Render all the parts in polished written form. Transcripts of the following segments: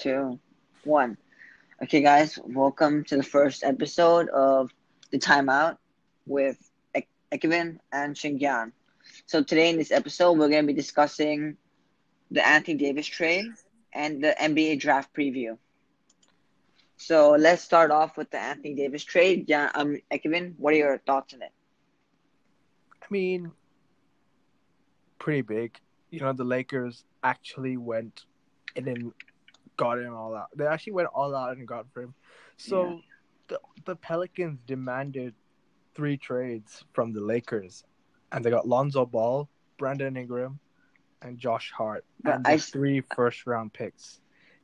3, 2, 1. Okay, guys, welcome to the first episode of The Timeout with Ekvin and Shingyan. So today in this episode, we're going to be discussing the Anthony Davis trade and the NBA draft preview. So let's start off with the Anthony Davis trade. Yeah, Ekvin, what are your thoughts on it? I mean, pretty big. You know, the Lakers actually went and then got him all out. They actually went all out and got for him. So yeah. the Pelicans demanded 3 trades from the Lakers, and they got Lonzo Ball, Brandon Ingram, and Josh Hart, and the 3 first-round picks.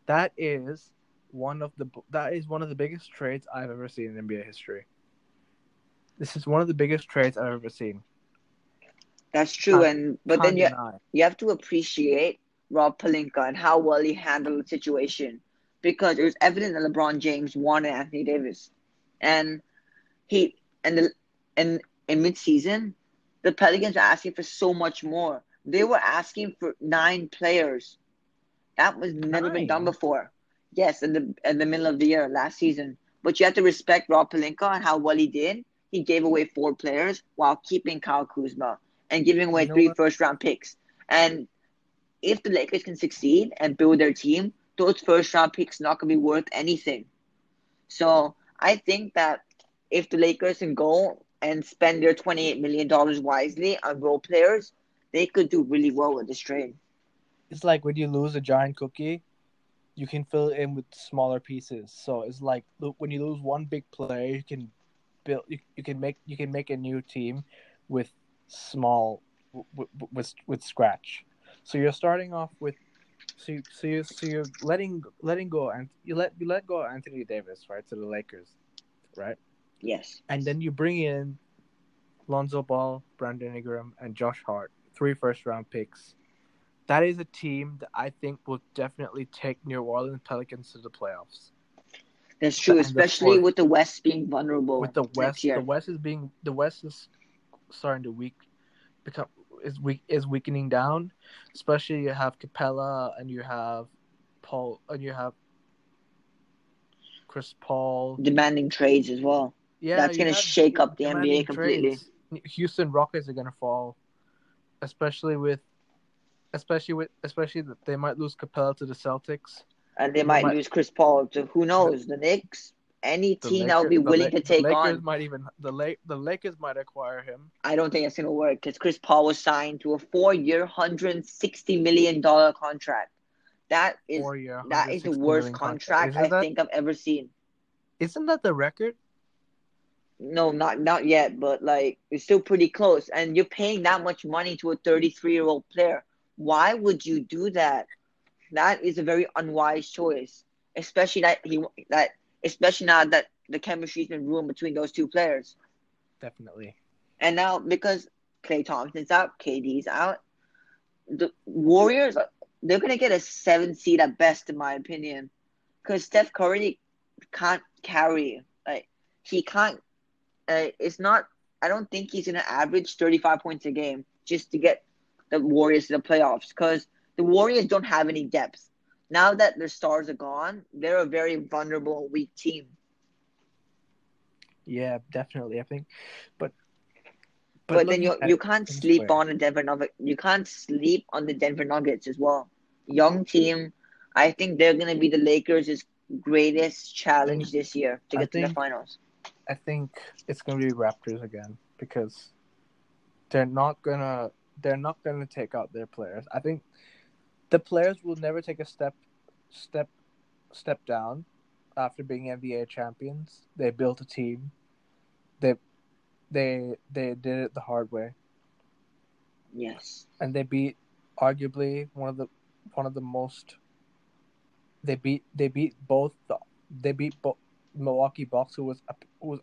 That is one of the biggest trades I've ever seen in NBA history. This is one of the biggest trades I've ever seen. That's true, but then you have to appreciate Rob Pelinka and how well he handled the situation, because it was evident that LeBron James wanted Anthony Davis, and in mid-season, the Pelicans were asking for so much more. They were asking for 9 players. That was never been done before. Yes, in the middle of the year last season, but you have to respect Rob Pelinka and how well he did. He gave away 4 players while keeping Kyle Kuzma and giving away 3 first-round picks. And if the Lakers can succeed and build their team, those first-round picks not going to be worth anything. So I think that if the Lakers can go and spend their $28 million wisely on role players, they could do really well with this trade. It's like when you lose a giant cookie, you can fill it in with smaller pieces. So it's like when you lose one big player, you can make a new team with small with scratch. So you're starting off with, you're letting go Anthony Davis, right, to the Lakers, right? Yes. And then you bring in Lonzo Ball, Brandon Ingram, and Josh Hart, 3 first-round picks. That is a team that I think will definitely take New Orleans Pelicans to the playoffs. That's true, especially with the West being vulnerable. With the West, the West is starting to weakening down. Especially you have Capela and you have Paul and you have Chris Paul demanding trades as well. Yeah, that's going to shake up the NBA completely. Trades. Houston Rockets are going to fall, especially that they might lose Capela to the Celtics, and they might lose Chris Paul to who knows the Knicks. Any team that would be willing to take on the Lakers might acquire him. I don't think it's going to work because Chris Paul was signed to a 4-year, $160 million contract. That is the worst contract I think I've ever seen. Isn't that the record? No, not yet, but like it's still pretty close. And you're paying that much money to a 33-year-old player. Why would you do that? That is a very unwise choice, especially now that the chemistry's been ruined between those 2 players. Definitely. And now, because Klay Thompson's out, KD's out, the Warriors, they're going to get a 7 seed at best, in my opinion. Because Steph Curry can't carry. Like, he can't. I don't think he's going to average 35 points a game just to get the Warriors to the playoffs. Because the Warriors don't have any depth. Now that their stars are gone, they're a very vulnerable, weak team. Yeah, definitely. I think, but then you can't sleep on the Denver Nuggets as well. Young team, I think they're going to be the Lakers' greatest challenge this year to get to the finals. I think it's going to be Raptors again because they're not going to take out their players. I think. The players will never take a step down after being NBA champions. They built a team. They did it the hard way. Yes. And they beat arguably both Milwaukee Bucks, who was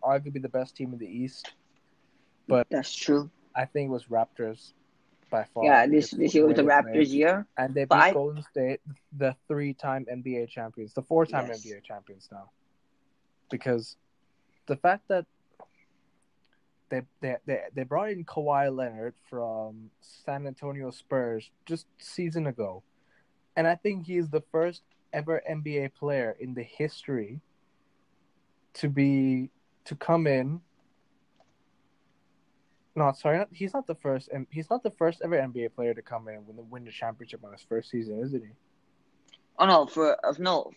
arguably the best team in the East. But that's true. I think it was Raptors. By far. Yeah, this year was the Raptors' year. And they beat Golden State, the 3-time NBA champions, the 4-time NBA champions now. Because the fact that they brought in Kawhi Leonard from San Antonio Spurs just a season ago, And I think he's the first ever NBA player in the history to come in. No, sorry, he's not the first, and he's not the first ever NBA player to come in and win the championship on his first season, isn't he? Oh no,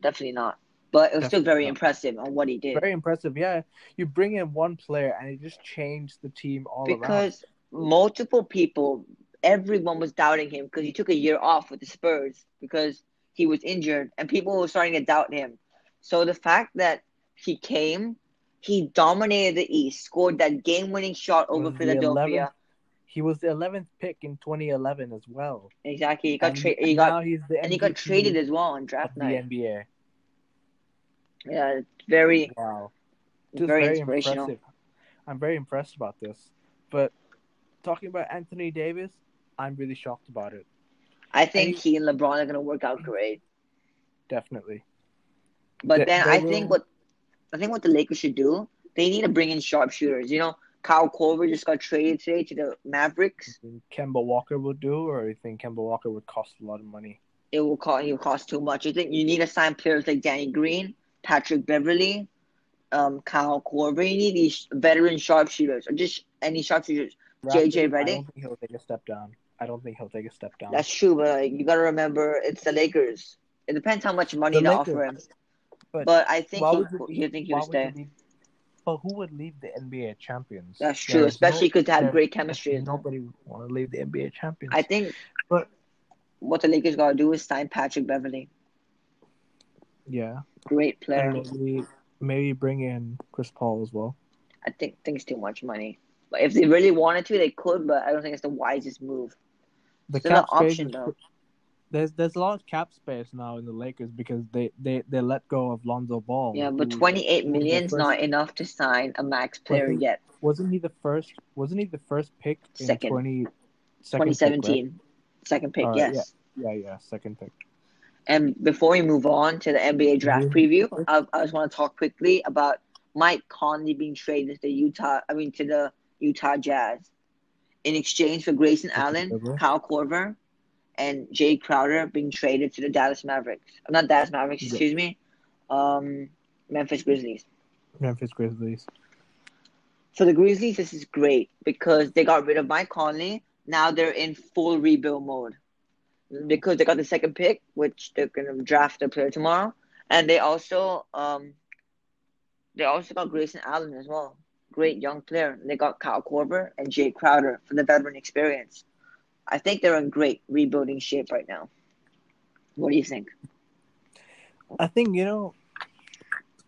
definitely not. But it was definitely still very impressive on what he did. Very impressive, yeah. You bring in one player and it just changed the team all around. Because multiple people, everyone was doubting him because he took a year off with the Spurs because he was injured, and people were starting to doubt him. So the fact that he came, he dominated the East, scored that game-winning shot over Philadelphia. He was the 11th pick in 2011 as well. Exactly. He got traded as well on draft night. The NBA. Yeah, very inspirational. Impressive. I'm very impressed about this. But talking about Anthony Davis, I'm really shocked about it. I think he and LeBron are going to work out great. Definitely. But I think what the Lakers should do, they need to bring in sharpshooters. You know, Kyle Korver just got traded today to the Mavericks. Kemba Walker will do, or you think Kemba Walker would cost a lot of money? It will cost too much. I think you need to sign players like Danny Green, Patrick Beverley, Kyle Korver. You need these veteran sharpshooters, or just any sharpshooters. JJ Redick. I don't think he'll take a step down. That's true, but you got to remember, it's the Lakers. It depends how much money to offer him. But I think he'll stay. But who would leave the NBA champions? That's true, especially because they have great chemistry. Nobody would want to leave the NBA champions. I think what the Lakers got to do is sign Patrick Beverley. Yeah. Great player. Maybe bring in Chris Paul as well. I think it's too much money. But if they really wanted to, they could, but I don't think it's the wisest move. It's not an option, though. There's a lot of cap space now in the Lakers because they let go of Lonzo Ball. Yeah, but $28 million is not enough to sign a max player yet. Wasn't he the first pick in 2017? Pick, right? Second pick, yes. Yeah, second pick. And before we move on to the NBA draft preview, I just want to talk quickly about Mike Conley being traded to the Utah Jazz in exchange for Grayson Allen, Kyle Korver, and Jay Crowder being traded to the Memphis Grizzlies. For the Grizzlies, this is great because they got rid of Mike Conley. Now they're in full rebuild mode because they got the second pick, which they're going to draft a player tomorrow. And they also got Grayson Allen as well. Great young player. They got Kyle Korver and Jay Crowder for the veteran experience. I think they're in great rebuilding shape right now. What do you think? I think,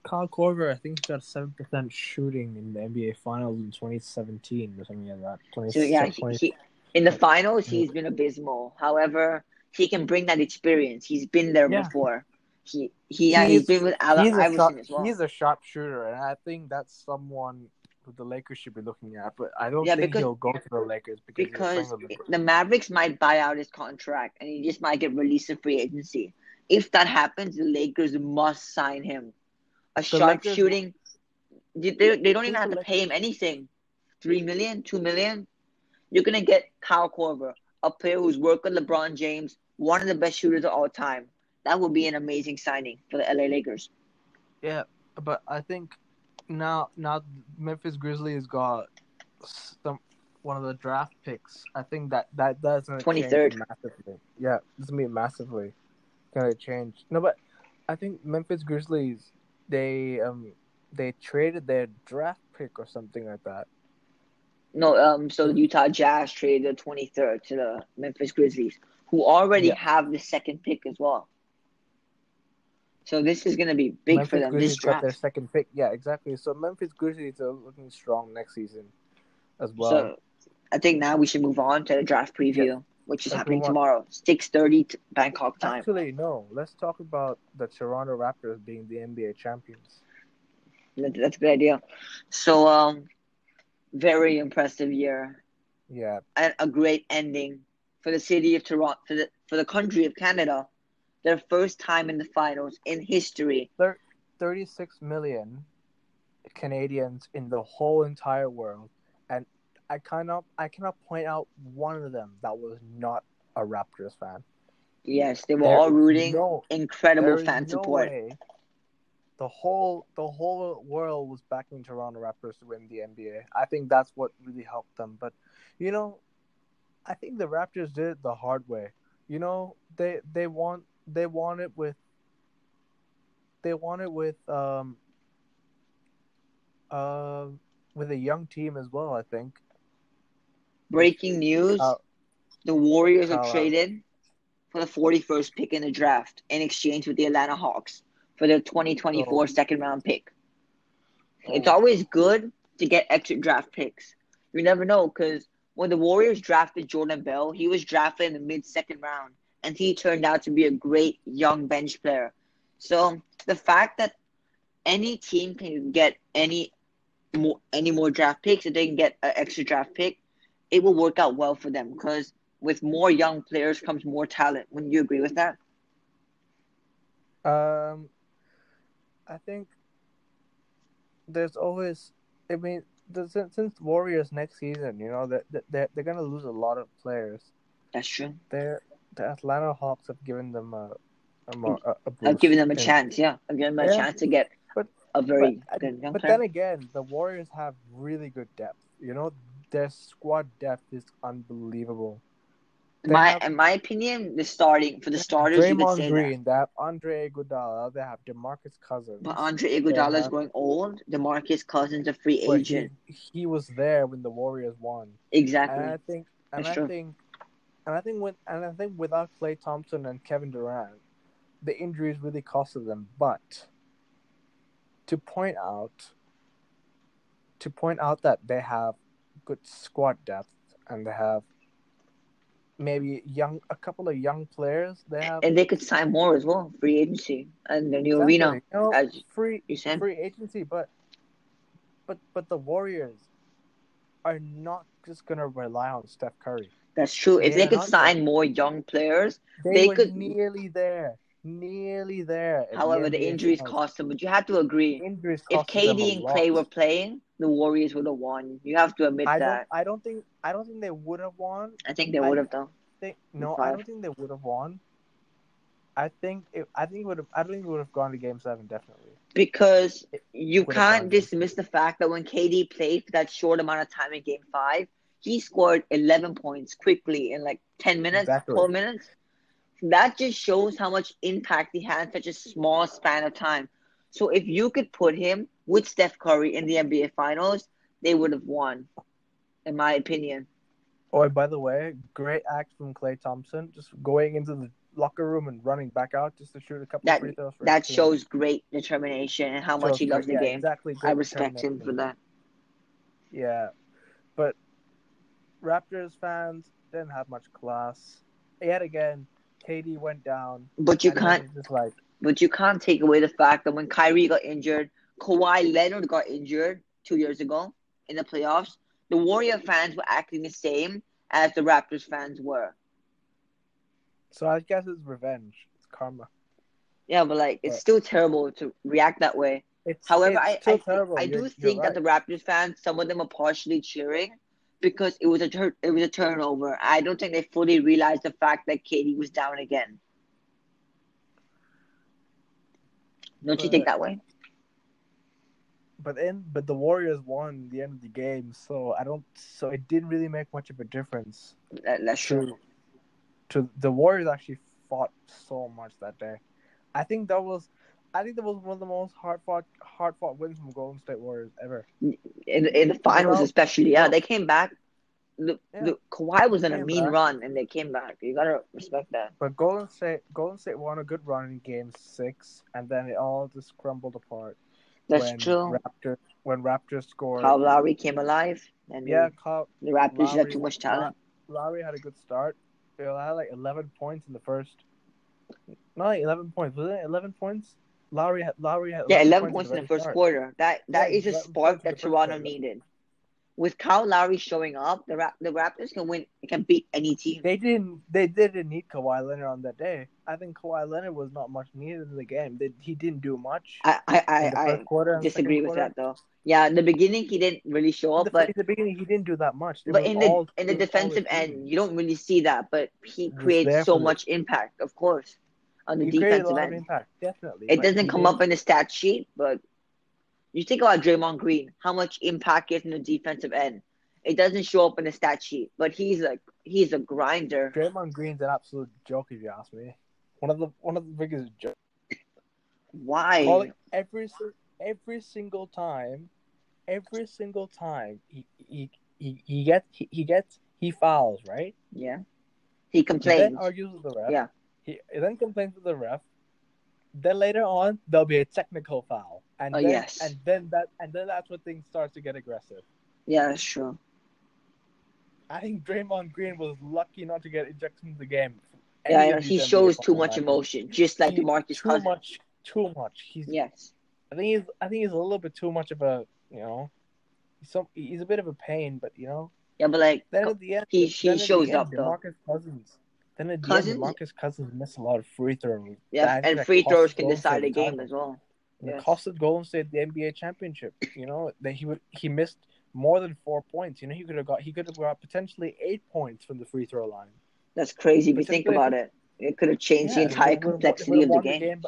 Kyle Korver, he got 7% shooting in the NBA Finals in 2017 or something like that. In the Finals, he's been abysmal. However, he can bring that experience. He's been there before. He's been with Allen Iverson as well. He's a sharp shooter, and I think that's someone the Lakers should be looking at, but I don't think he'll go to the Lakers because the Mavericks might buy out his contract and he just might get released in free agency. If that happens, the Lakers must sign him. Shooting, they don't even have to pay him anything. $3 million, $2 million. You're going to get Kyle Korver, a player who's worked with LeBron James, one of the best shooters of all time. That would be an amazing signing for the LA Lakers. Yeah, but I think Now, Memphis Grizzlies got one of the draft picks. I think that doesn't change massively. Yeah, doesn't mean massively going to change. No, but I think Memphis Grizzlies, they traded their draft pick or something like that. No, so the Utah Jazz traded the 23rd to the Memphis Grizzlies, who already have the second pick as well. So this is going to be big Memphis for them. Grizzlies this draft. Their second pick. Yeah, exactly. So Memphis Grizzlies are looking strong next season as well. So I think now we should move on to the draft preview, which is happening tomorrow, 6:30 Bangkok time. Actually, no. Let's talk about the Toronto Raptors being the NBA champions. That's a good idea. So, very impressive year. Yeah. And a great ending for the city of Toronto, for the country of Canada. Their first time in the finals in history. 36 million Canadians in the whole entire world, and I cannot point out one of them that was not a Raptors fan. Yes, they were all rooting. Incredible fan support. The whole world was backing Toronto Raptors to win the NBA. I think that's what really helped them. But, you know, I think the Raptors did it the hard way. You know, they won it with a young team as well, I think. Breaking news: the Warriors are traded for the 41st pick in the draft in exchange with the Atlanta Hawks for their 2024 second-round pick. It's always good to get extra draft picks. You never know, because when the Warriors drafted Jordan Bell, he was drafted in the mid-second round, and he turned out to be a great young bench player. So the fact that any team can get any more draft picks, if they can get an extra draft pick, it will work out well for them, because with more young players comes more talent. Wouldn't you agree with that? I think there's always, I mean, since Warriors next season, you know, they're going to lose a lot of players. That's true. The Atlanta Hawks have given them a boost. I've given them a chance, yeah. I've given them a chance to get a very good young player. But then again, the Warriors have really good depth. You know, their squad depth is unbelievable. In my opinion, the starters, Draymond you could say Green, they have Andre Iguodala, they have DeMarcus Cousins. But Andre Iguodala is growing old. DeMarcus Cousins is a free agent. He was there when the Warriors won. Exactly. And I think without Klay Thompson and Kevin Durant, the injuries really costed them. But to point out that they have good squad depth and they have maybe a couple of young players. They have, and they could sign more as well. Free agency and the new arena. You know, as you said, free agency. But the Warriors are not just gonna rely on Steph Curry. That's true. If they could sign more young players, they could nearly there. However, the injuries cost them. But you have to agree, if KD and Klay were playing, the Warriors would have won. You have to admit that. I don't think they would have won. I think they would have though. I don't think they would have won. I think it would have gone to Game 7 definitely. Because you can't dismiss the fact that when KD played for that short amount of time in Game 5, he scored 11 points quickly in like 10 minutes, 12 minutes. That just shows how much impact he had in such a small span of time. So if you could put him with Steph Curry in the NBA Finals, they would have won, in my opinion. Oh, by the way, great act from Klay Thompson, just going into the locker room and running back out just to shoot a couple of free throws. That shows great determination and how much he loves the game. Exactly, I respect him for that. Yeah, but Raptors fans didn't have much class. Yet again, KD went down. But you can't take away the fact that when Kyrie got injured, Kawhi Leonard got injured 2 years ago in the playoffs, the Warrior fans were acting the same as the Raptors fans were. So I guess it's revenge. It's karma. Yeah, but it's still terrible to react that way. However, I do think that the Raptors fans, some of them are partially cheering because it was a turnover. I don't think they fully realized the fact that KD was down again. Don't you think that way? But the Warriors won the end of the game, so it didn't really make much of a difference. That's true. To the Warriors actually fought so much that day. I think that was one of the most hard fought wins from Golden State Warriors ever. In the finals, especially, yeah, they came back. Kawhi was in a mean run, and they came back. You gotta respect that. But Golden State won a good run in Game 6, and then it all just crumbled apart. That's true. When Raptors scored, Kyle Lowry came alive, and the Raptors had too much talent. Lowry had a good start. He had 11 points in the first. Not 11 points. Was it 11 points? Lowry had 11 points in the first quarter. That is a spark that Toronto needed. with Kyle Lowry showing up, the Raptors can win. They can beat any team. They didn't need Kawhi Leonard on that day. I think Kawhi Leonard was not much needed in the game. He didn't do much. I disagree with that though. Yeah, in the beginning he didn't really show up, but in the beginning he didn't do that much. But in the defensive end, you don't really see that. But he creates so much impact, of course, on the defensive end. Impact, definitely. It doesn't come up in the stat sheet, but you think about Draymond Green, how much impact he has in the defensive end. It doesn't show up in the stat sheet, but he's a grinder. Draymond Green's an absolute joke, if you ask me. One of the biggest jokes. Why? Like every single time he fouls, right? Yeah. He complains. He then argues with the ref. Yeah. He then complains with the ref. Then later on, there'll be a technical foul, and then that's when things start to get aggressive. Yeah, that's true. I think Draymond Green was lucky not to get ejected from the game. Yeah, he shows too much emotion, just like DeMarcus Cousins. Too much. I think he's a little bit too much of a, you know, he's a bit of a pain, but you know. Yeah, but like then at the end, he shows up though. DeMarcus Cousins missed a lot of free throws. Yeah, and free throws can decide a game as well. It costed Golden State the NBA championship. You know, that he missed more than 4 points. You know, he could have got potentially 8 points from the free throw line. That's crazy if you think about it. It could have changed the entire complexity of the game.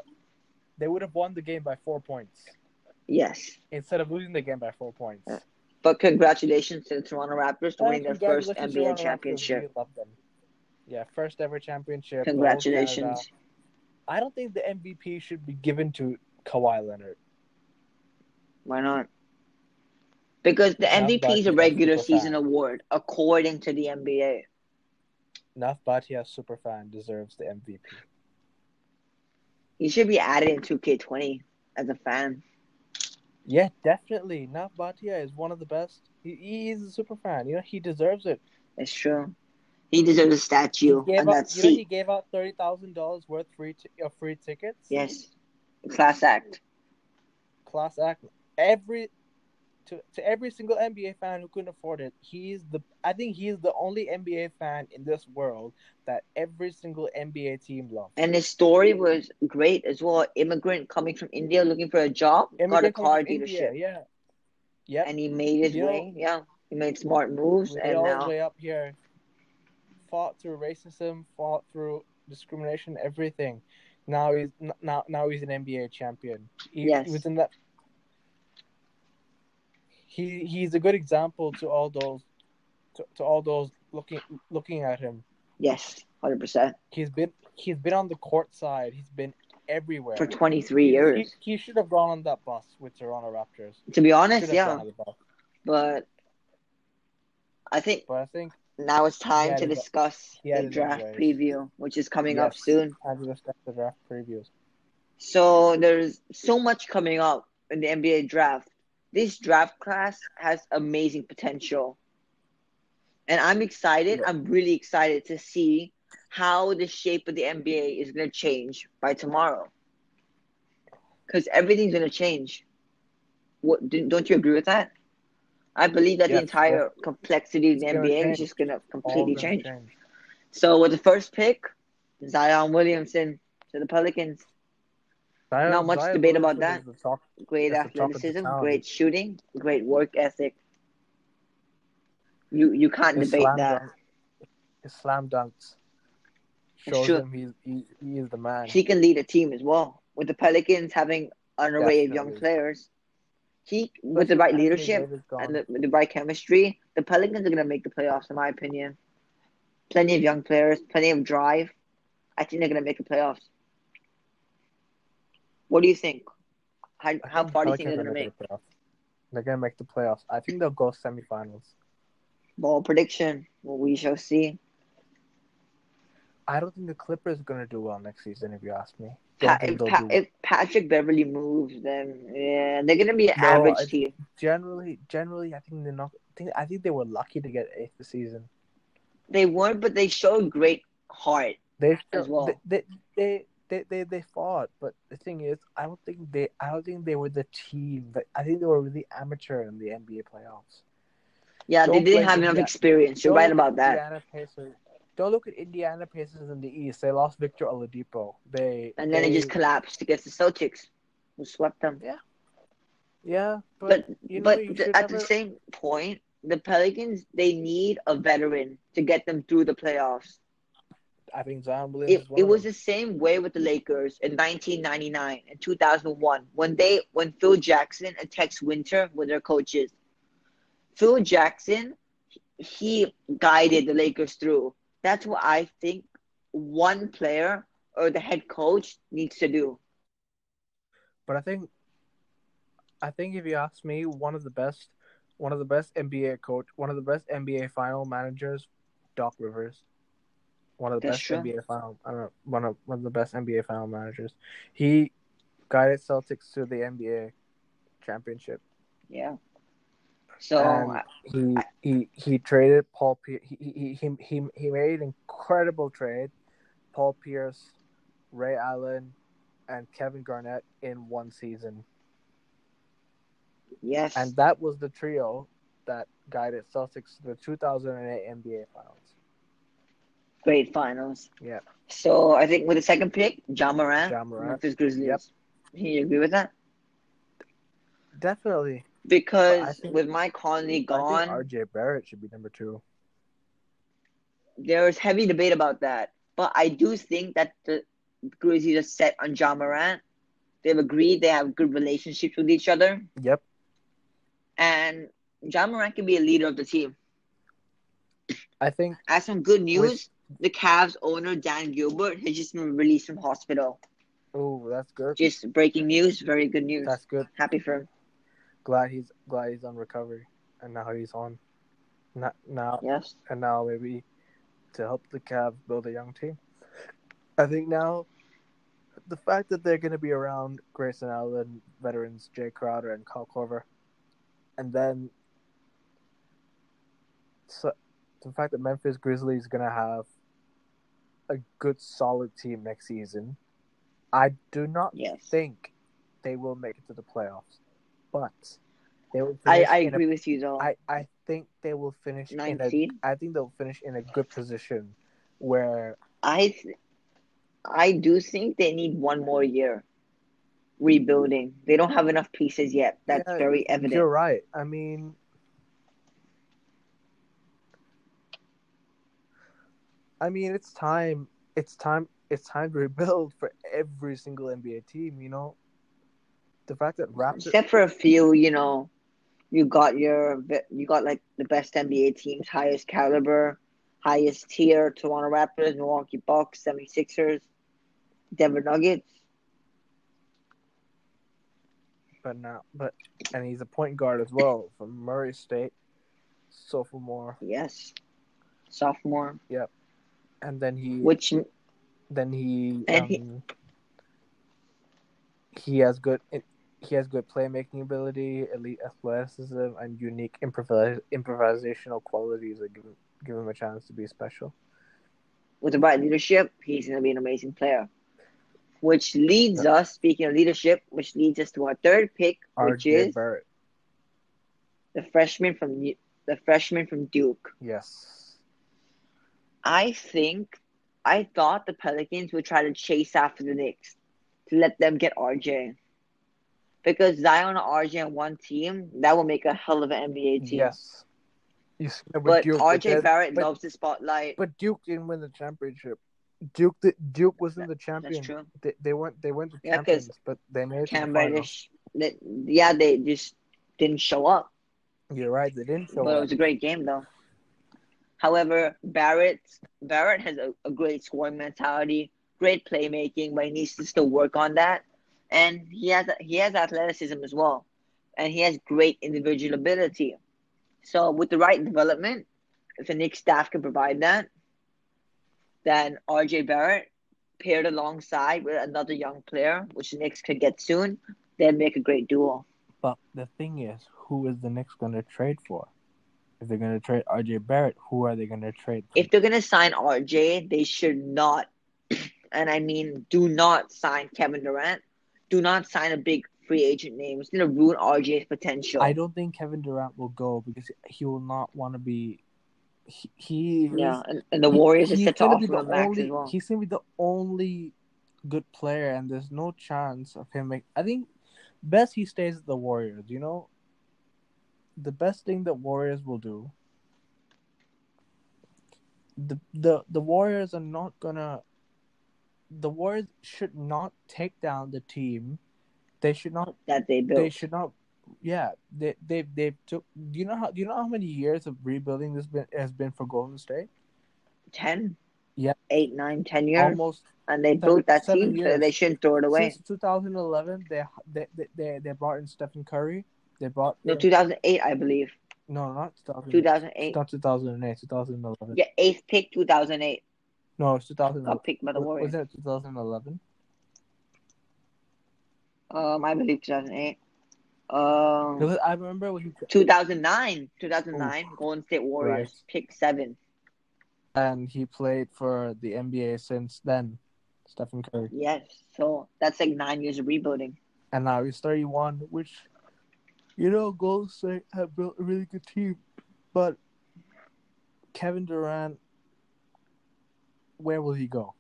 They would have won the game by 4 points. Yes. Instead of losing the game by 4 points. Yeah. But congratulations to the Toronto Raptors to winning their first NBA championship. Yeah, first ever championship. Congratulations. I don't think the MVP should be given to Kawhi Leonard. Why not? Because the MVP is a regular season award, according to the NBA. Naf Bhatia, superfan, deserves the MVP. He should be added in 2K20 as a fan. Yeah, definitely. Naf Bhatia is one of the best. He is a superfan. You know, he deserves it. It's true. He deserves a statue on that seat. You know, he gave out $30,000 worth of free tickets. Yes. Class act. To every single NBA fan who couldn't afford it, I think he's the only NBA fan in this world that every single NBA team loved. And his story was great as well. Immigrant coming from India looking for a job, got a car dealership. Yeah. Yeah. And he made his way. Yeah. He made smart moves and all the way up here. Fought through racism, fought through discrimination, everything. Now he's an NBA champion. He was in that. He's a good example to all those, to all those looking at him. Yes, 100%. He's been on the court side. He's been everywhere for 23 years. He should have gone on that bus with Toronto Raptors. To be honest, yeah. But I think now it's time to discuss the draft preview, which is coming up soon. Time to discuss the draft previews. So there's so much coming up in the NBA draft. This draft class has amazing potential. And I'm excited. I'm really excited to see how the shape of the NBA is going to change by tomorrow. Because everything's going to change. Don't you agree with that? I believe that the entire complexity of the NBA is just going to completely change. So with the first pick, Zion Williamson to the Pelicans. Not much debate about that. Great athleticism, great shooting, great work ethic. You can't debate that. His slam dunks shows him he is the man. He can lead a team as well. With the Pelicans having an array of young players. With the right leadership and the right chemistry, the Pelicans are going to make the playoffs, in my opinion. Plenty of young players, plenty of drive. I think they're going to make the playoffs. What do you think? How far do you think they're going to make? They're going to make the playoffs. I think they'll go semifinals. Ball prediction. Well, we shall see. I don't think the Clippers are going to do well next season, if you ask me. If Patrick Beverly moves, then they're gonna be an average team. Generally, I think they're not. I think they were lucky to get eighth this season. They weren't, but they showed great heart. They fought, but the thing is, I don't think they were the team. I think they were really amateur in the NBA playoffs. Yeah, they didn't have enough experience. You're right about that. Don't look at Indiana Pacers in the East. They lost Victor Oladipo. And then it just collapsed against the Celtics, who swept them. Yeah. Yeah. But at the same point, the Pelicans, they need a veteran to get them through the playoffs. I think Zion Williamson is one. It was the same way with the Lakers in 1999 and 2001 when Phil Jackson and Tex Winter were their coaches. Phil Jackson, he guided the Lakers through. That's what I think one player or the head coach needs to do. But I think if you ask me, one of the best NBA final managers, Doc Rivers. One of the best NBA final managers. He guided Celtics to the NBA championship. Yeah. So he traded Paul Pierce. He made an incredible trade, Paul Pierce, Ray Allen, and Kevin Garnett in one season. Yes. And that was the trio that guided Celtics to the 2008 NBA Finals. Great finals. Yeah. So I think with the second pick, Ja Morant. Memphis Grizzlies. Yep. You agree with that? Definitely. Because with Mike Conley gone, I think RJ Barrett should be number 2. There's heavy debate about that, but I do think that the Grizzlies are set on Ja Morant. They've agreed they have good relationships with each other. Yep. And Ja Morant can be a leader of the team. I think. As some good news, the Cavs owner, Dan Gilbert, has just been released from hospital. Oh, that's good. Just breaking news. Very good news. That's good. Happy for him. Glad he's on recovery, and now he's on. Yes. And now maybe to help the Cavs build a young team. I think now the fact that they're going to be around Grayson Allen, veterans Jay Crowder and Kyle Korver, and then so the fact that Memphis Grizzlies is going to have a good, solid team next season, I do not think they will make it to the playoffs. But they will. I agree with you, though. I think they will finish 19. I think they'll finish in a good position where I do think they need one more year rebuilding. They don't have enough pieces yet. That's very evident. You're right. I mean, it's time. It's time to rebuild for every single NBA team. You know. The fact that Raptors... Except for a few, you got like the best NBA teams, highest caliber, highest tier, Toronto Raptors, Milwaukee Bucks, 76ers, Denver Nuggets. And he's a point guard as well from Murray State, sophomore. Yes, sophomore. Yep, and then he. Which. Then he. And He has good playmaking ability, elite athleticism, and unique improvisational qualities that give him a chance to be special. With the right leadership, he's going to be an amazing player. Which leads us, speaking of leadership, to our third pick, which is RJ Barrett, the freshman from Duke. Yes. I thought the Pelicans would try to chase after the Knicks to let them get RJ. Because Zion and RJ on one team, that will make a hell of an NBA team. Yes. But Duke, RJ Barrett loves the spotlight. But Duke didn't win the championship. Duke wasn't the champion. That's true. They went to champions, but they made it Cam Reddish. They just didn't show up. You're right, they didn't show up. But it was a great game, though. However, Barrett has a great scoring mentality, great playmaking, but he needs to still work on that. And he has athleticism as well. And he has great individual ability. So with the right development, if the Knicks staff can provide that, then RJ Barrett paired alongside with another young player, which the Knicks could get soon, they'd make a great duo. But the thing is, who is the Knicks going to trade for? If they're going to trade RJ Barrett, who are they going to trade for? If they're going to sign RJ, they should not. And I mean, do not sign Kevin Durant. Do not sign a big free agent name. It's going to ruin RJ's potential. I don't think Kevin Durant will go because he will not want to be... And the Warriors are set to offer him max as well. He's going to be the only good player, and there's no chance of him... I think best he stays at the Warriors, you know? The best thing that Warriors will do... The Warriors are not going to... The Warriors should not take down the team. They should not that they built. They should not. Yeah, they took. Do you know how many years of rebuilding this has been for Golden State? 10. Yeah, 8, 9, 10 years. Almost, and they built that team, years. So they shouldn't throw it away. Since 2011, they brought in Stephen Curry. They brought 2008, I believe. No, not 2008. 2008. Not 2008. 2011. Yeah, 8th pick, 2008. No, it's 2011. Got picked by the Warriors. Was it 2011? I believe 2008. I remember when 2009. Oof. Golden State Warriors, right. Pick 7. And he played for the NBA since then, Stephen Curry. Yes, so that's like 9 years of rebuilding. And now he's 31, which, you know, Golden State have built a really good team, but Kevin Durant. Where will he go?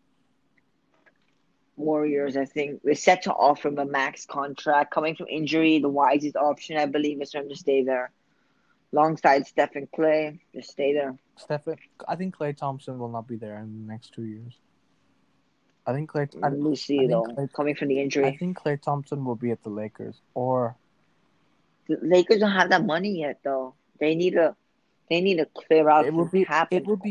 Warriors, I think. We're set to offer him a max contract. Coming from injury, the wisest option, I believe, is for him to stay there. Alongside Steph and Klay, just stay there. I think Klay Thompson will not be there in the next 2 years. I think Klay... We'll see, though. Coming from the injury. I think Klay Thompson will be at the Lakers, or... The Lakers don't have that money yet, though. They need to clear out. It would be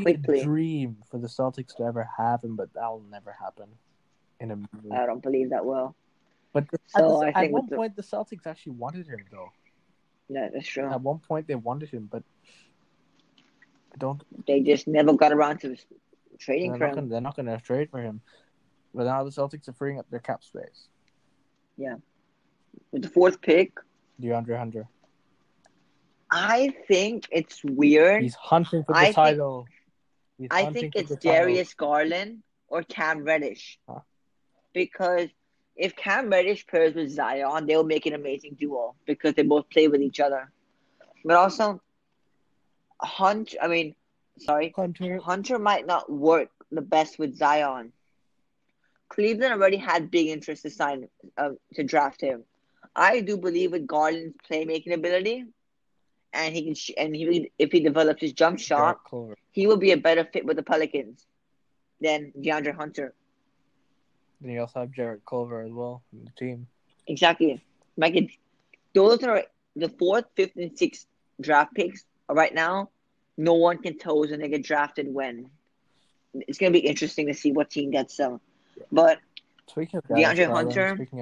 quickly. A dream for the Celtics to ever happen, but that will never happen. In a movie. I don't believe that will. But at one point, the Celtics actually wanted him, though. Yeah, that's true. At one point, they wanted him, but I don't. They just never got around to trading for him. They're not going to trade for him. But now the Celtics are freeing up their cap space. Yeah, with the 4th pick, DeAndre Hunter. I think it's weird. He's hunting for the title. I think it's Darius Garland or Cam Reddish. Huh? Because if Cam Reddish pairs with Zion, they'll make an amazing duo because they both play with each other. But also, Hunter might not work the best with Zion. Cleveland already had big interest to sign to draft him. I do believe with Garland's playmaking ability. And he can, if he develops his jump shot, he will be a better fit with the Pelicans than DeAndre Hunter. Then you also have Jared Culver as well on the team. Exactly. Those are the 4th, 5th, and 6th draft picks right now. No one can tell when they get drafted when. It's going to be interesting to see what team gets them. But DeAndre Hunter. Speaking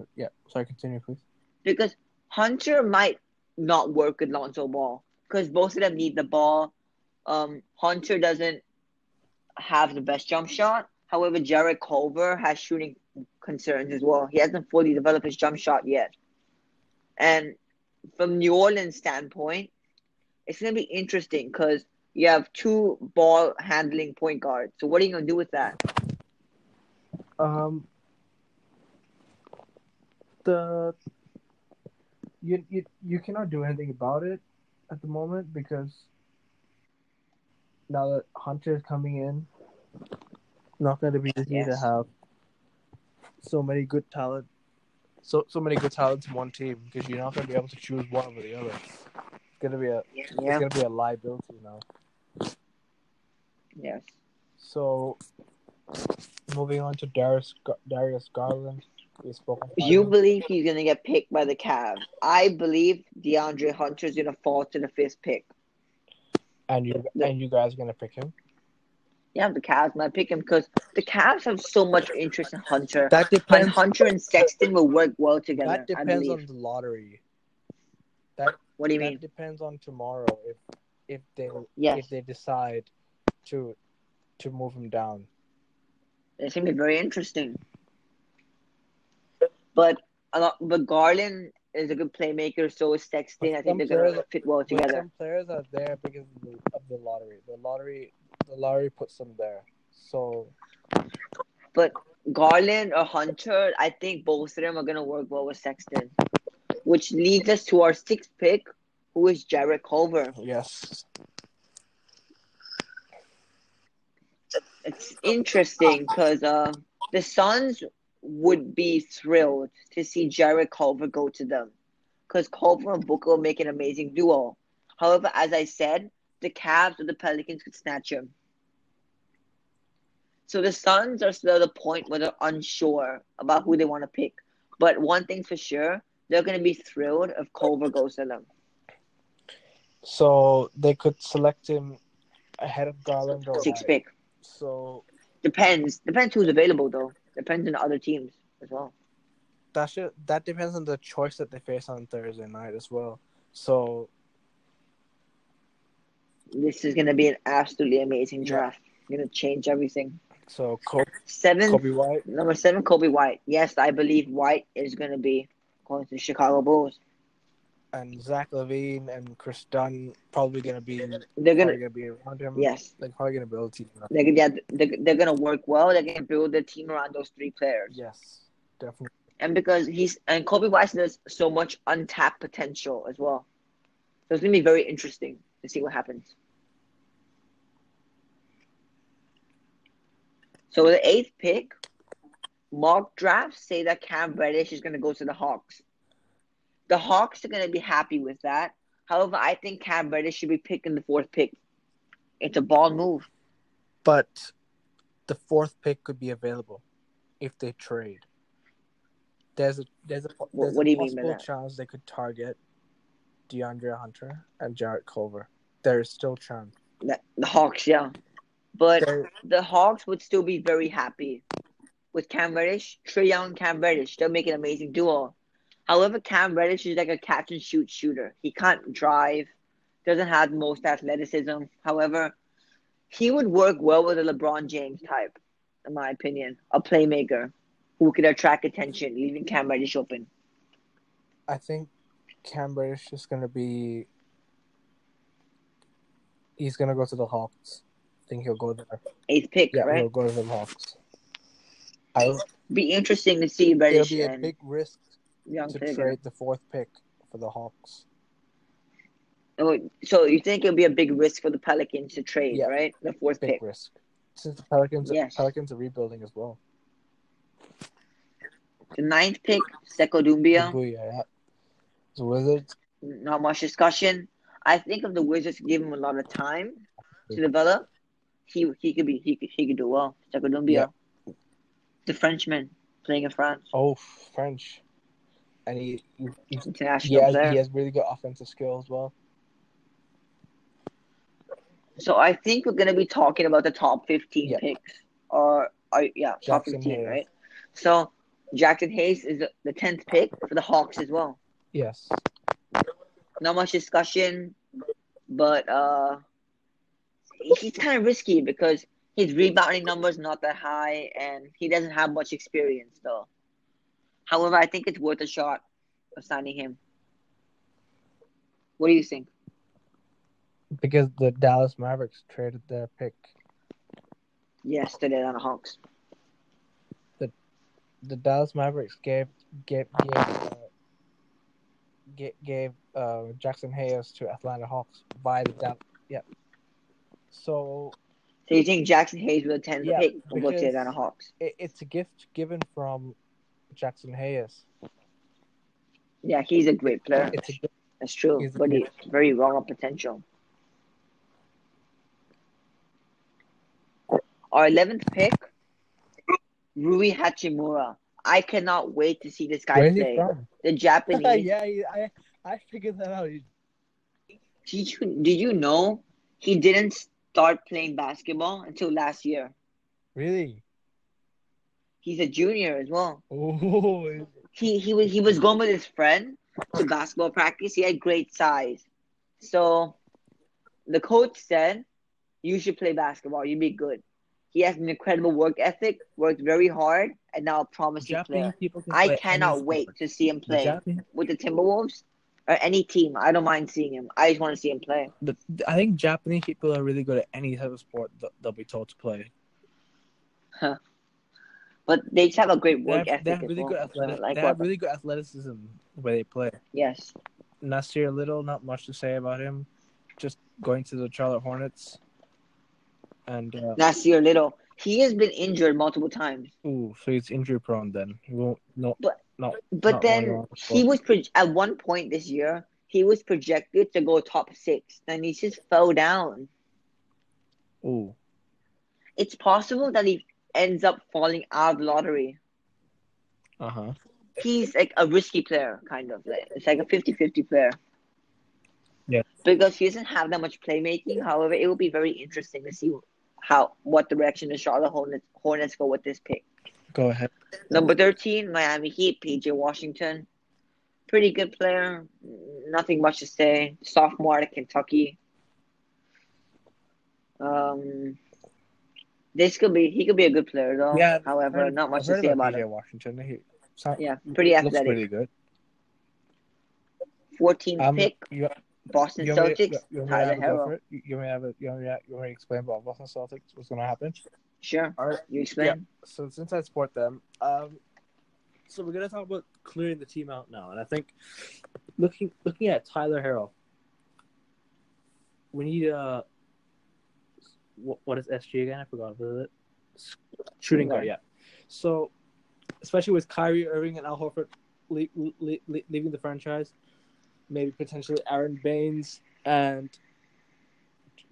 of, yeah. Sorry, continue, please. Because Hunter might not work with Lonzo Ball because both of them need the ball. Hunter doesn't have the best jump shot. However, Jared Culver has shooting concerns as well. He hasn't fully developed his jump shot yet. And from New Orleans' standpoint, it's going to be interesting because you have 2 ball-handling point guards. So what are you going to do with that? You cannot do anything about it at the moment because now that Hunter is coming in, not going to be easy to have so many good talents in one team because you're not going to be able to choose one over the other. It's going to be a liability now. Yes. So moving on to Darius Garland. You believe he's going to get picked by the Cavs. I believe DeAndre Hunter is going to fall to the 5th pick. And you guys are going to pick him? Yeah, the Cavs might pick him because the Cavs have so much interest in Hunter. That depends. And Hunter and Sexton will work well together. That depends on the lottery. What do you mean? That depends on tomorrow if they decide to move him down. It's going to be very interesting. But Garland is a good playmaker, so is Sexton. I think they're going to fit well together. Some players are there because of the lottery. The lottery puts them there. So, but Garland or Hunter, I think both of them are going to work well with Sexton, which leads us to our sixth pick, who is Jared Culver. Yes. It's interesting because the Suns would be thrilled to see Jared Culver go to them because Culver and Booker will make an amazing duo. However, as I said, the Cavs or the Pelicans could snatch him. So the Suns are still at the point where they're unsure about who they want to pick. But one thing for sure, they're going to be thrilled if Culver goes to them. So they could select him ahead of Garland or sixth pick. So depends who's available though. Depends on the other teams as well. That depends on the choice that they face on Thursday night as well. So this is gonna be an absolutely amazing draft. Yeah. Gonna change everything. So Kobe White. Number 7, Kobe White. Yes, I believe White is gonna be going to the Chicago Bulls. And Zach LaVine and Chris Dunn probably going to be they're gonna be around him. Yes. They're probably going to build a team around him. They're going to work well. They're going to build their team around those three players. Yes, definitely. And because Kobe White has so much untapped potential as well. So it's going to be very interesting to see what happens. So the 8th pick, mock drafts say that Cam Reddish is going to go to the Hawks. The Hawks are going to be happy with that. However, I think Cam Reddish should be picked in the 4th pick. It's a ball move. But the 4th pick could be available if they trade. There's a possible chance they could target DeAndre Hunter and Jared Culver. There is still a chance. The Hawks, yeah. But the Hawks would still be very happy with Cam Reddish. Trae Young and Cam Reddish, they'll make an amazing duo. However, Cam Reddish is like a catch-and-shoot shooter. He can't drive, doesn't have most athleticism. However, he would work well with a LeBron James type, in my opinion, a playmaker who could attract attention, leaving Cam Reddish open. I think Cam Reddish is going to be... He's going to go to the Hawks. I think he'll go there. 8th pick, yeah, right? Yeah, he'll go to the Hawks. It'll be interesting to see Reddish. It'll be a big risk to trade the 4th pick for the Hawks. So you think it'll be a big risk for the Pelicans to trade, right? The 4th pick. Big risk. Since the Pelicans are rebuilding as well. The 9th pick, Seko Doumbia. Yeah. The Wizards. Not much discussion. I think if the Wizards give him a lot of time to develop, he could do well. Seko Doumbia, the Frenchman playing in France. Oh, French. And he has really good offensive skill as well. So I think we're going to be talking about the top 15 picks. Top 15, Hayes. Right? So Jackson Hayes is the 10th pick for the Hawks as well. Yes. Not much discussion, but he's kind of risky because his rebounding numbers not that high and he doesn't have much experience though. However, I think it's worth a shot of signing him. What do you think? Because the Dallas Mavericks traded their pick. Yes, they did on the Hawks. The Dallas Mavericks gave Jackson Hayes to Atlanta Hawks via the Dallas. Yeah. So you think Jackson Hayes will attend the pick and go to Atlanta Hawks? It's a gift given from Jackson Hayes. Yeah, he's a great player. That's true. He's very wrong on potential. Our 11th pick, Rui Hachimura. I cannot wait to see this guy play. The Japanese. I figured that out. Did you know he didn't start playing basketball until last year? Really? He's a junior as well. Oh. He was going with his friend to basketball practice. He had great size. So the coach said, you should play basketball. You'd be good. He has an incredible work ethic, worked very hard, and now a promising player. I cannot wait to see him play with the Timberwolves or any team. I don't mind seeing him. I just want to see him play. I think Japanese people are really good at any type of sport they'll be told to play. Huh. But they just have a great work ethic. They have really good athleticism. Where they play. Yes. Nasir Little, not much to say about him. Just going to the Charlotte Hornets. And Nasir Little, he has been injured multiple times. Ooh, so he's injury prone. Then he won't. No, but then he was at one point this year. He was projected to go top 6, and he just fell down. Ooh. It's possible that he ends up falling out of lottery. Uh-huh. He's like a risky player, kind of. It's like a 50-50 player. Yeah. Because he doesn't have that much playmaking. However, it will be very interesting to see what direction the Charlotte Hornets go with this pick. Go ahead. Number 13, Miami Heat, PJ Washington. Pretty good player. Nothing much to say. Sophomore at Kentucky. He could be a good player though. Yeah, however, not much to say about him. Washington. Pretty athletic. Looks pretty good. 14th pick. Boston Celtics. Tyler Herro. You want me to explain about Boston Celtics? What's going to happen? Sure. All right. You explain. Yeah. So since I support them, so we're going to talk about clearing the team out now, and I think looking at Tyler Herro, we need a. What is SG again? I forgot. Was it shooting guard? Yeah. So, especially with Kyrie Irving and Al Horford leaving the franchise, maybe potentially Aaron Baines and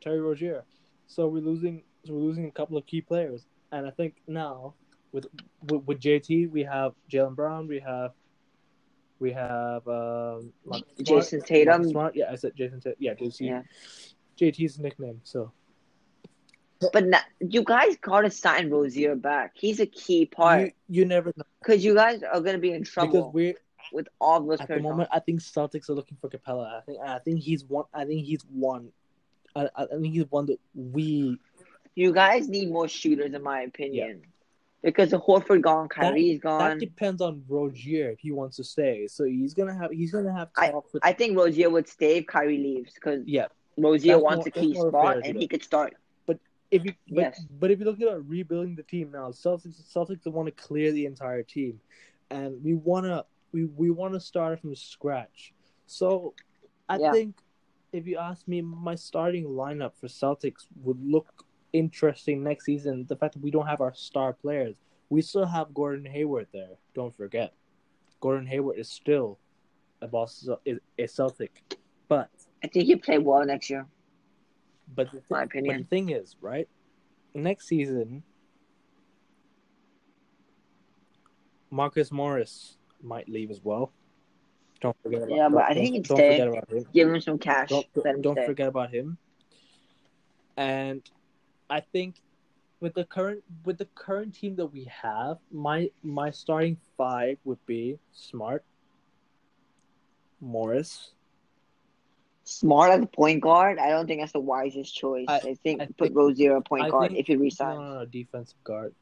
Terry Rozier. So we're losing a couple of key players, and I think now with JT we have Jaylen Brown, we have Jason Tatum. Smart. Yeah, I said Jason Tatum. Yeah, JT's the nickname. So. But you guys gotta sign Rozier back. He's a key part. You never know, because you guys are gonna be in trouble with all those. At the moment, I think Celtics are looking for Capela. I think he's one that You guys need more shooters, in my opinion, because the Horford gone, Kyrie's gone. That depends on Rozier if he wants to stay. So he's gonna have. I think Rozier would stay if Kyrie leaves, because Rozier wants a key spot and he could start. But if you look at rebuilding the team now, Celtics want to clear the entire team, and we want to start from scratch. So I think if you ask me, my starting lineup for Celtics would look interesting next season. The fact that we don't have our star players, we still have Gordon Hayward there. Don't forget, Gordon Hayward is still a Celtic, but I think he'll play well next year. But the thing is, right, next season, Marcus Morris might leave as well. Don't forget about him. Yeah, but I think he'd stay. Give him some cash. Don't forget about him. And I think with the current team that we have, my starting 5 would be Smart, Morris. Smart as a point guard, I don't think that's the wisest choice. I think put Rozier a point guard if he resigns. No, defensive guard.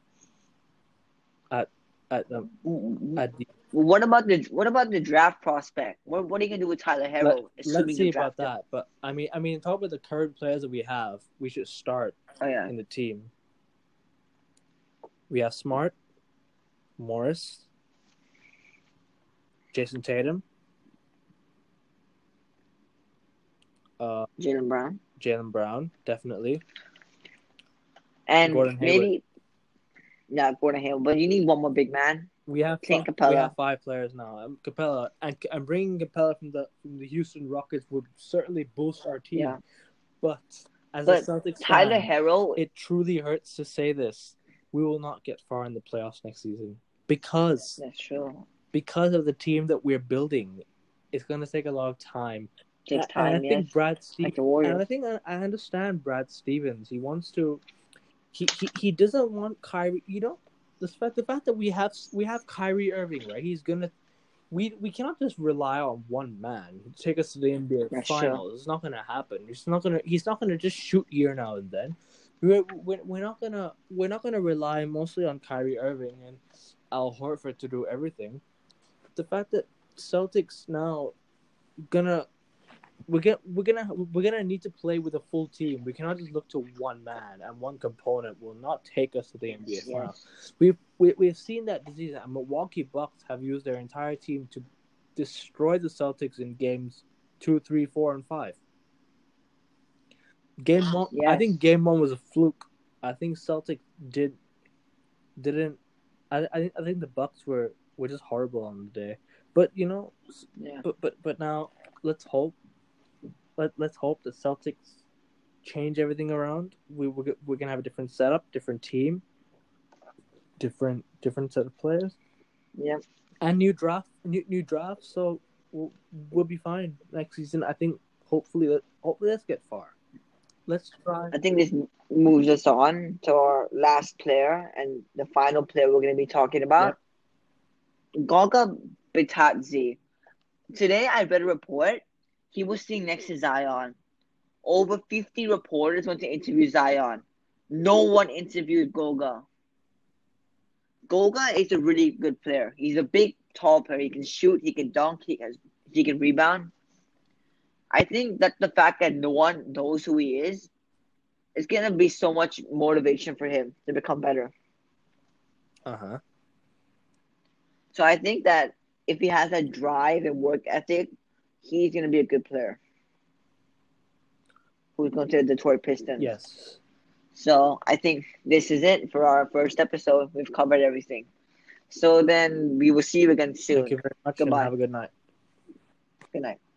What about the draft prospect? What are you gonna do with Tyler Herro? Let's see about that. But I mean, talk about the current players that we have. We should start in the team. We have Smart, Morris, Jason Tatum. Jaylen Brown, definitely. And Gordon Hayward. Gordon Hayward. But you need one more big man. We have 5 players now. Capela, and bringing Capela from the Houston Rockets would certainly boost our team. Yeah. But as a Celtics Tyler Herro, it truly hurts to say this. We will not get far in the playoffs next season because of the team that we're building. It's going to take a lot of time. Takes time, and I think Brad Stevens, like, and I think I understand Brad Stevens. He wants to. He doesn't want Kyrie. You know, the fact that we have Kyrie Irving, right? He's gonna. We cannot just rely on one man to take us to the NBA Finals. Sure. It's not gonna happen. He's not gonna just shoot here now and then. We're not gonna rely mostly on Kyrie Irving and Al Horford to do everything. The fact that Celtics now gonna. we're gonna need to play with a full team. We cannot just look to one man, and one component will not take us to the NBA Finals. We've seen that disease, and Milwaukee Bucks have used their entire team to destroy the Celtics in games 2, 3, 4, and 5. Game 1, yes. I think game 1 was a fluke. I think Celtics didn't. I think the Bucks were just horrible on the day. But you know, but now let's hope. Let's hope the Celtics change everything around. We're gonna have a different setup, different team, different set of players. Yeah, and new draft. So we'll be fine next season. I think hopefully let's get far. Let's try. I think this moves us on to our last player and the final player we're gonna be talking about. Yeah. Goga Bitadze. Today I read a report. He was sitting next to Zion. Over 50 reporters went to interview Zion. No one interviewed Goga. Goga is a really good player. He's a big, tall player. He can shoot. He can dunk. He can rebound. I think that the fact that no one knows who he is going to be so much motivation for him to become better. Uh-huh. So I think that if he has that drive and work ethic, he's going to be a good player who's going to the Detroit Pistons. Yes. So I think this is it for our first episode. We've covered everything. So then we will see you again soon. Thank you very much. Goodbye. Have a good night. Good night.